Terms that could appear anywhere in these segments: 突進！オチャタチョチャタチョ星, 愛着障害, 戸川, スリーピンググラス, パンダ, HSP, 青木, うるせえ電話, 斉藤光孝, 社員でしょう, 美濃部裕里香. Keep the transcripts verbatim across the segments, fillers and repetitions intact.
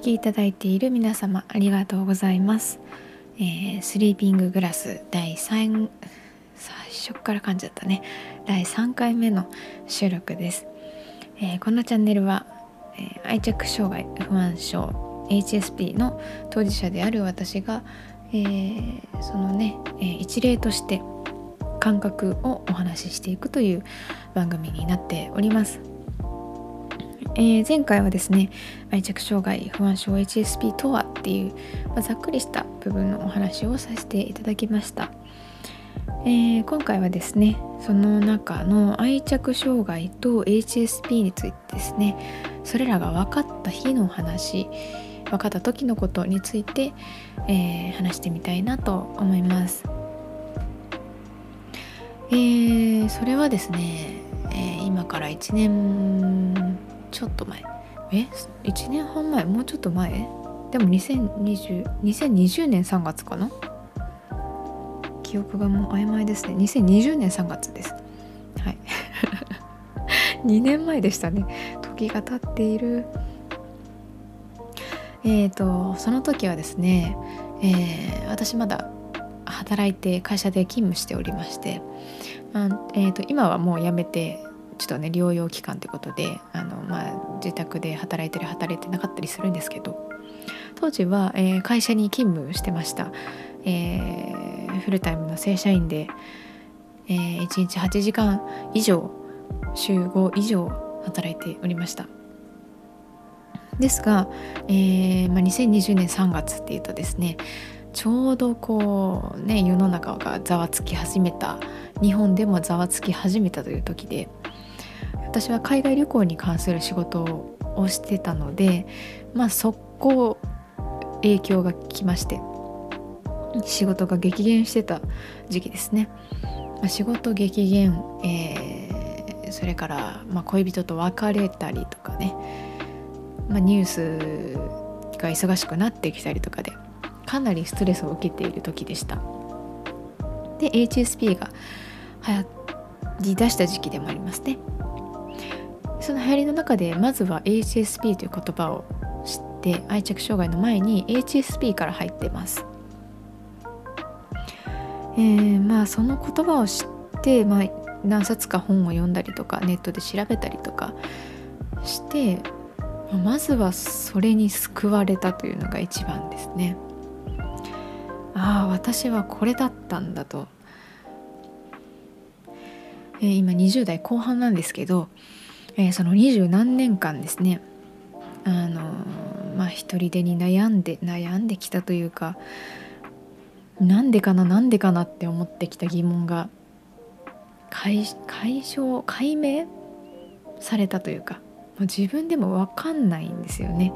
聞きいただいている皆様ありがとうございます、えー、スリーピンググラスだいさん最初から噛んじゃったねだいさんかいめの収録です、えー、このチャンネルは、えー、愛着障害不安症 エイチエスピー の当事者である私が、えー、そのね、えー、一例として感覚をお話ししていくという番組になっております。えー、前回はですね、愛着障害不安症 エイチエスピー とはっていう、まあ、ざっくりした部分のお話をさせていただきました。えー、今回はですね、その中の愛着障害と エイチエスピー についてですね、それらが分かった日の話、分かった時のことについて、えー、話してみたいなと思います。えー、それはですね、えー、今からいちねんちょっと前えいちねんはん前もうちょっと前でもにせんにじゅうねんさんがつかな、記憶がもう曖昧ですね。にせんにじゅうねんさんがつです、はい、にねんまえでしたね。時が経っている。えっとその時はですね、えー、私まだ働いて会社で勤務しておりまして、あえー、と今はもう辞めてちょっとね療養期間ということであの、まあ、自宅で働いたり働いてなかったりするんですけど、当時は、えー、会社に勤務してました、えー、フルタイムの正社員で、えー、いちにちはちじかん以上週ご以上働いておりました。ですが、えーまあ、にせんにじゅうねんさんがつっていうとですね、ちょうどこうね世の中がざわつき始めた、日本でもざわつき始めたという時で、私は海外旅行に関する仕事をしてたので、まあ速攻影響が来まして、仕事が激減してた時期ですね。仕事激減、えー、それからまあ恋人と別れたりとかね、まあ、ニュースが忙しくなってきたりとかでかなりストレスを受けている時でした。で エイチエスピー が流行り出した時期でもありますね。その流行りの中でまずは エイチエスピー という言葉を知って、愛着障害の前に エイチエスピー から入ってます。えー、まあその言葉を知って、まあ、何冊か本を読んだりとかネットで調べたりとかして、まずはそれに救われたというのが一番ですね。ああ私はこれだったんだと、えー、今にじゅう代後半なんですけど、えー、そのにじゅう何年間ですね、あのー、まあ一人でに悩んで悩んできたというか、なんでかななんでかなって思ってきた疑問が 解, 解消解明されたというか、もう自分でも分かんないんですよね。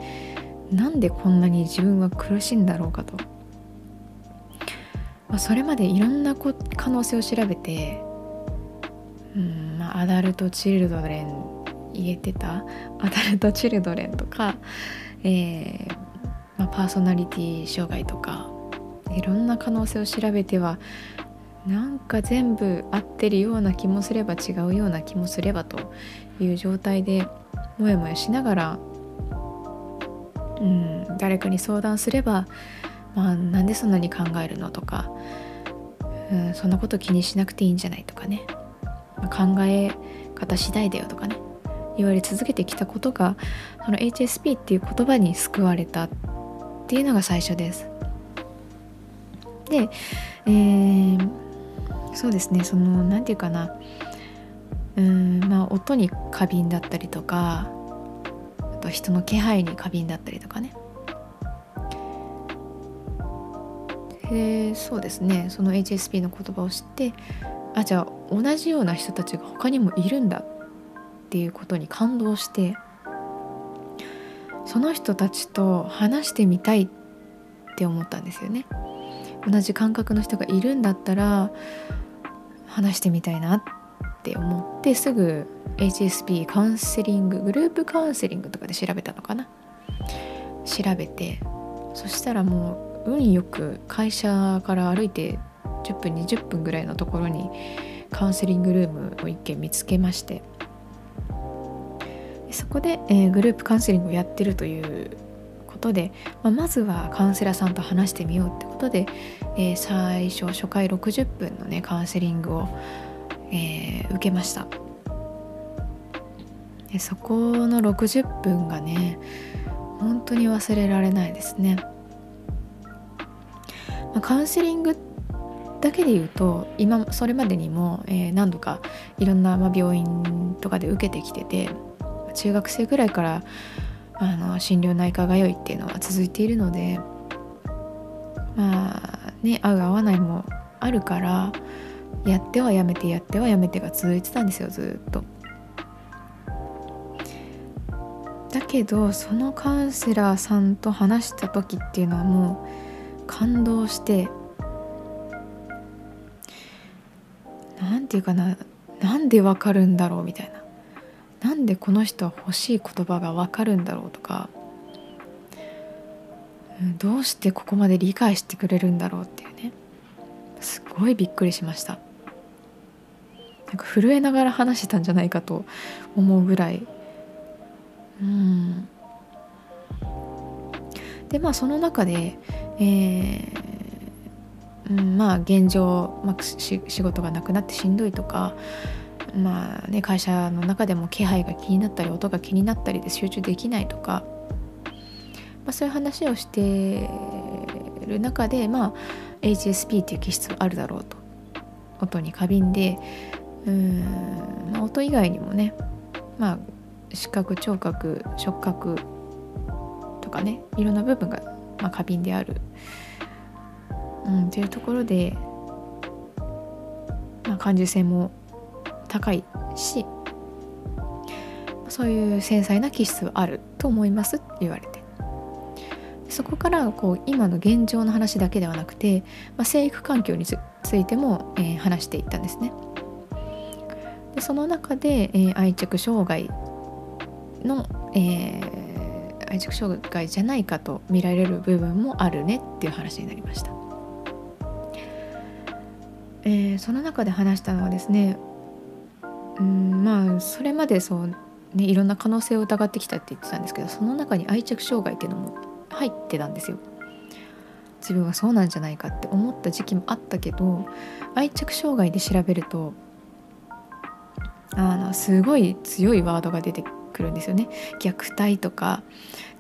なんでこんなに自分は苦しいんだろうかと。それまでいろんな可能性を調べて、うんまあ、アダルトチルドレン入れてたアダルトチルドレンとか、えーまあ、パーソナリティ障害とかいろんな可能性を調べては、なんか全部合ってるような気もすれば違うような気もすればという状態でもやもやしながら、うん、誰かに相談すれば、まあ、なんでそんなに考えるのとか、うん、そんなこと気にしなくていいんじゃないとかね、まあ、考え方次第だよとかね言われ続けてきたことが、その エイチエスピー っていう言葉に救われたっていうのが最初です。で、えー、そうですね、そのなんていうかな、うんまあ音に過敏だったりとか、あと人の気配に過敏だったりとかね、でそうですね、その エイチエスピー の言葉を知って、あじゃあ同じような人たちが他にもいるんだっていうことに感動して、その人たちと話してみたいって思ったんですよね。同じ感覚の人がいるんだったら話してみたいなって思って、すぐ エイチエスピー カウンセリンググループカウンセリングとかで調べたのかな、調べて、そしたらもう運よく会社から歩いてじゅっぷんにじゅっぷんぐらいのところにカウンセリングルームを一軒見つけまして、そこで、えー、グループカウンセリングをやってるというこことで、まあ、まずはカウンセラーさんと話してみようってことで、えー、最初初回ろくじゅっぷんのねカウンセリングを、えー、受けました。でそこのろくじゅっぷんがね本当に忘れられないですね。まあ、カウンセリングだけで言うと今それまでにも、えー、何度かいろんな、まあ、病院とかで受けてきてて、中学生ぐらいからあの心療内科通いっていうのは続いているので、まあね合う合わないもあるから、やってはやめてやってはやめてが続いてたんですよ、ずっと。だけどそのカウンセラーさんと話した時っていうのはもう感動して、なんていうかな、なんでわかるんだろうみたいな。なんでこの人は欲しい言葉が分かるんだろうとか、どうしてここまで理解してくれるんだろうっていうね、すごいびっくりしました。なんか震えながら話してたんじゃないかと思うぐらい。うんでまあその中で、えーうん、まあ現状、まあ、仕事がなくなってしんどいとか、まあね、会社の中でも気配が気になったり音が気になったりで集中できないとか、まあ、そういう話をしてる中で、まあ、エイチエスピー っていう気質あるだろうと、音に過敏で、うーん、まあ、音以外にもね、まあ、視覚聴覚触覚とかね、いろんな部分が、まあ、過敏である、うん、というところで、まあ、感受性も高いし、そういう繊細な気質はあると思いますって言われて、そこからこう今の現状の話だけではなくて、まあ、生育環境についても、えー、話していったんですね。でその中で、えー、愛着障害の、えー、愛着障害じゃないかと見られる部分もあるねっていう話になりました。えー、その中で話したのはですね、うんまあ、それまでそう、ね、いろんな可能性を疑ってきたって言ってたんですけど、その中に愛着障害っていうのも入ってたんですよ。自分はそうなんじゃないかって思った時期もあったけど、愛着障害で調べるとあのすごい強いワードが出てくるんですよね。虐待とか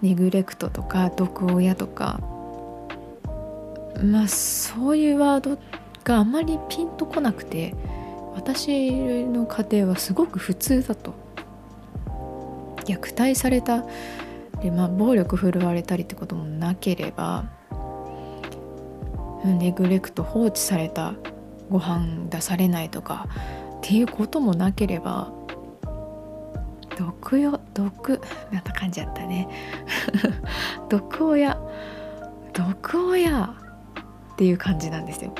ネグレクトとか毒親とか、まあそういうワードがあまりピンとこなくて、私の家庭はすごく普通だと。虐待されたで、まあ、暴力振るわれたりってこともなければ、ネグレクト放置された、ご飯出されないとかっていうこともなければ、毒よ毒また噛んじゃったね毒親毒親っていう感じなんですよ。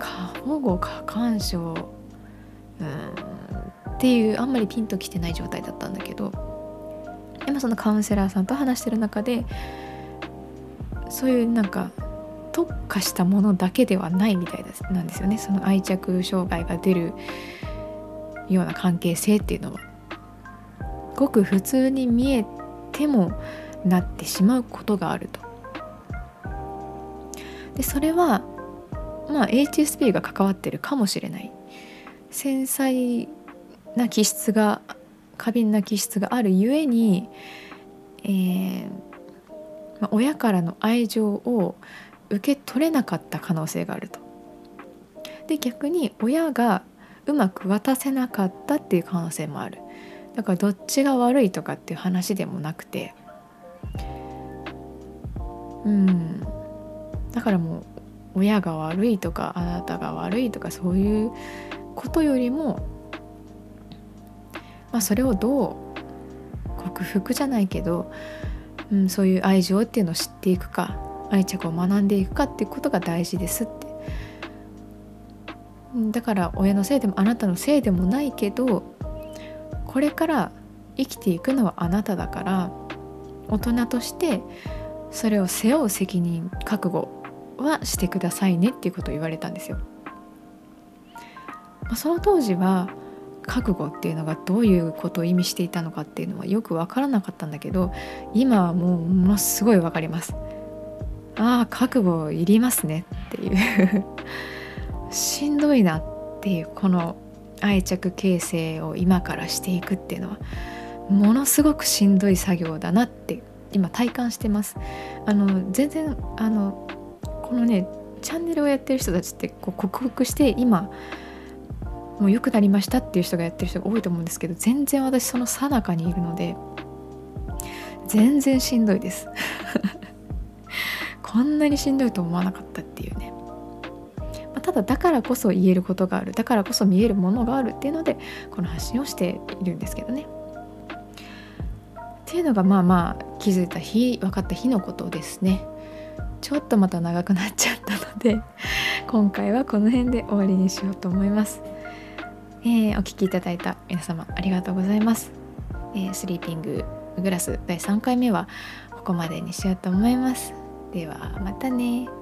過保護過干渉、うん、っていう、あんまりピンときてない状態だったんだけど、今そのカウンセラーさんと話してる中で、そういうなんか特化したものだけではないみたいなんですよね。その愛着障害が出るような関係性っていうのはごく普通に見えてもなってしまうことがあると。でそれはまあ、エイチエスピー が関わってるかもしれない、繊細な気質が過敏な気質があるゆえに、えーまあ、親からの愛情を受け取れなかった可能性があると。で逆に親がうまく渡せなかったっていう可能性もある。だからどっちが悪いとかっていう話でもなくて、うんだからもう親が悪いとかあなたが悪いとかそういうことよりも、まあ、それをどう克服じゃないけど、うん、そういう愛情っていうのを知っていくか、愛着を学んでいくかっていうことが大事ですって。だから親のせいでもあなたのせいでもないけど、これから生きていくのはあなただから、大人としてそれを背負う責任覚悟はしてくださいねっていうことを言われたんですよ。まあ、その当時は覚悟っていうのがどういうことを意味していたのかっていうのはよく分からなかったんだけど、今はもうものすごい分かります。ああ、覚悟いりますねっていうしんどいなっていう、この愛着形成を今からしていくっていうのはものすごくしんどい作業だなって今体感してます。あの全然あのこのねチャンネルをやってる人たちってこう克服して今もう良くなりましたっていう人がやってる人が多いと思うんですけど、全然私その最中にいるので全然しんどいですこんなにしんどいと思わなかったっていうね、まあ、ただだからこそ言えることがある、だからこそ見えるものがあるっていうのでこの発信をしているんですけどねっていうのが、まあまあ気づいた日、分かった日のことですね。ちょっとまた長くなっちゃったので今回はこの辺で終わりにしようと思います。えー、お聞きいただいた皆様ありがとうございます。えー、スリーピンググラスだいさんかいめはここまでにしようと思います。ではまたね。